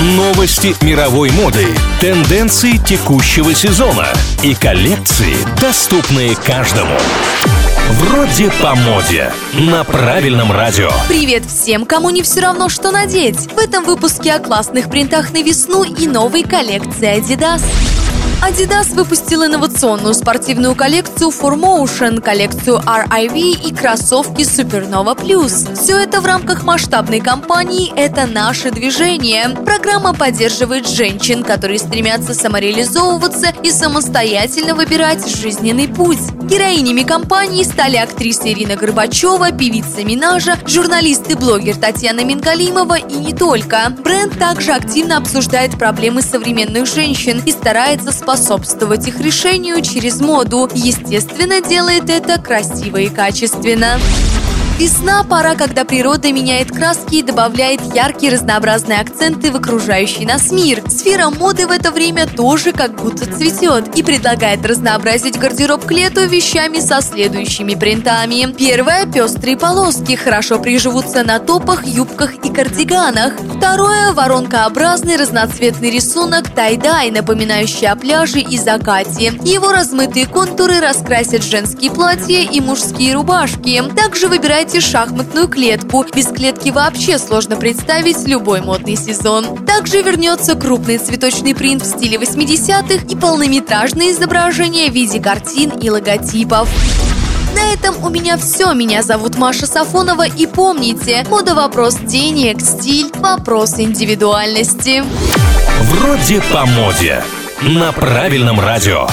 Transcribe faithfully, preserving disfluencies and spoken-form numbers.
новости мировой моды, тенденции текущего сезона и коллекции, доступные каждому. Вроде по моде. На правильном радио. Привет всем, кому не все равно, что надеть. В этом выпуске о классных принтах на весну и новой коллекции Adidas. Adidas выпустил инновационную спортивную коллекцию Formotion, коллекцию ар ай ви и кроссовки Supernova Plus. Все это в рамках масштабной кампании «Это наше движение». Программа поддерживает женщин, которые стремятся самореализовываться и самостоятельно выбирать жизненный путь. Героинями кампании стали актриса Ирина Горбачева, певица Минажа, журналист и блогер Татьяна Менгалимова и не только. Бренд также активно обсуждает проблемы современных женщин и старается спасать способствовать их решению через моду. Естественно, делает это красиво и качественно. Весна – пора, когда природа меняет краски и добавляет яркие разнообразные акценты в окружающий нас мир. Сфера моды в это время тоже как будто цветет и предлагает разнообразить гардероб к лету вещами со следующими принтами. Первое – пестрые полоски, хорошо приживутся на топах, юбках и кардиганах. Второе – воронкообразный разноцветный рисунок тай-дай, напоминающий о пляже и закате. Его размытые контуры раскрасят женские платья и мужские рубашки. Также выбирайте шахматную клетку. Без клетки вообще сложно представить любой модный сезон. Также вернется крупный цветочный принт в стиле восьмидесятых и полнометражные изображения в виде картин и логотипов. На этом у меня все. Меня зовут Маша Сафонова. И помните, мода – вопрос денег, стиль – вопрос индивидуальности. Вроде по моде. На правильном радио.